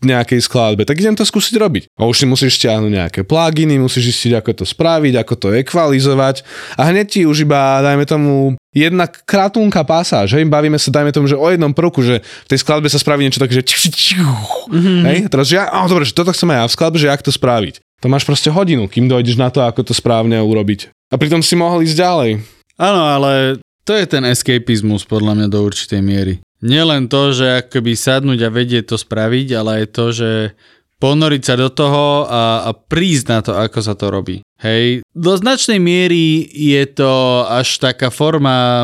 v nejakej skladbe, tak idem to skúsiť robiť. A už si musíš ťahnuť nejaké pluginy, musíš zistiť, ako to spraviť, ako to ekvalizovať a hneď ti už iba, dajme tomu, jedna krátunka pasáž, hej, bavíme sa, dajme tomu, že o jednom prvku, že v tej skladbe sa spraví niečo také, že mm-hmm. hej, teraz, že ja, oh, dobre, že toto chcem aj ja v skladbe, že jak to spraviť. To máš proste hodinu, kým dojdeš na to, ako to správne urobiť. A pritom si mohol ísť ďalej. Áno, ale to je ten escapizmus, podľa mňa, do určitej miery. Nielen to, že akoby sadnúť a vedieť to spraviť, ale aj to, že ponoriť sa do toho a, a prísť na to, ako sa to robí. Hej, do značnej miery je to až taká forma,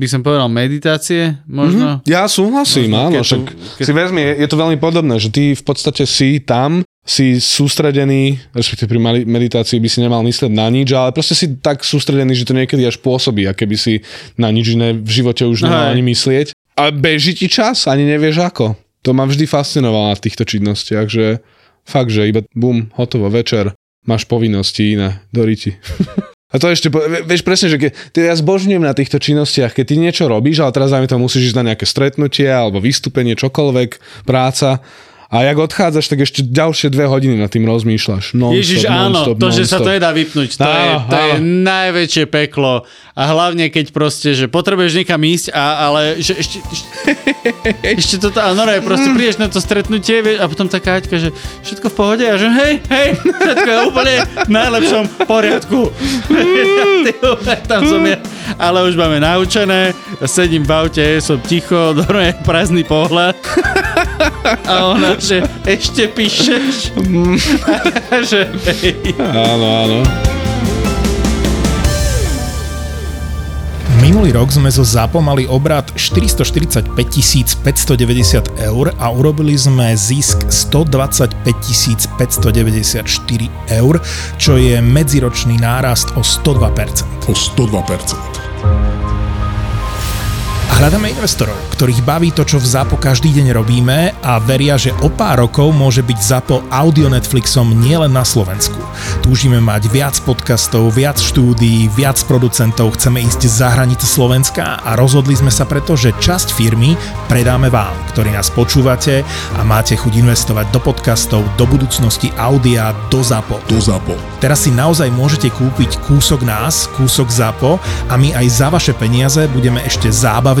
by som povedal, meditácie, možno? Mm-hmm. Ja súhlasím, možno, áno, keď však keď... si vezmi, je, je to veľmi podobné, že ty v podstate si tam, si sústredený, respektíve pri meditácii by si nemal mysleť na nič, ale proste si tak sústredený, že to niekedy až pôsobí, a keby si na nič iné v živote už nemal ani myslieť. A beží ti čas, ani nevieš ako. To ma vždy fascinovalo na týchto činnostiach, že fakt, že iba bum, hotovo, večer. Máš povinnosti iné, doriti. A to ešte, vieš presne, že ke, ja zbožňujem na týchto činnostiach, keď ty niečo robíš, ale teraz zároveň to musíš ísť na nejaké stretnutie alebo vystúpenie, čokoľvek, práca. A jak odchádzaš, tak ešte ďalšie dve hodiny nad tým rozmýšľaš. Non-stop, Ježiš, áno, non-stop, to, non-stop. Že sa to nedá vypnúť, to, áno, je, to je najväčšie peklo. A hlavne, keď proste, že potrebuješ niekam ísť, a, ale že ešte, ešte, ešte toto, a noré, proste prídeš na to stretnutie, vieš, a potom taká Aťka, že všetko v pohode, a že hej, hej, všetko je úplne v najlepšom poriadku. Tam som ja, ale už máme naučené, sedím v aute, som ticho, noré, prázdny pohľad. A ona, že ešte píšeš? Že hej. Áno, áno. Minulý rok sme zo ZAPO mali obrat štyristoštyridsaťpäťtisíc päťstodeväťdesiat eur a urobili sme zisk stodvadsaťpäťtisíc päťstodeväťdesiatštyri eur, čo je medziročný nárast o sto dva percent. O sto dva percent. Hľadáme investorov, ktorých baví to, čo v ZAPO každý deň robíme a veria, že o pár rokov môže byť ZAPO audio Netflixom nielen na Slovensku. Túžime mať viac podcastov, viac štúdií, viac producentov, chceme ísť za hranice Slovenska a rozhodli sme sa preto, že časť firmy predáme vám, ktorí nás počúvate a máte chuť investovať do podcastov, do budúcnosti audia, do ZAPO. Do ZAPO. Teraz si naozaj môžete kúpiť kúsok nás, kúsok ZAPO a my aj za vaše peniaze budeme ešte zábavní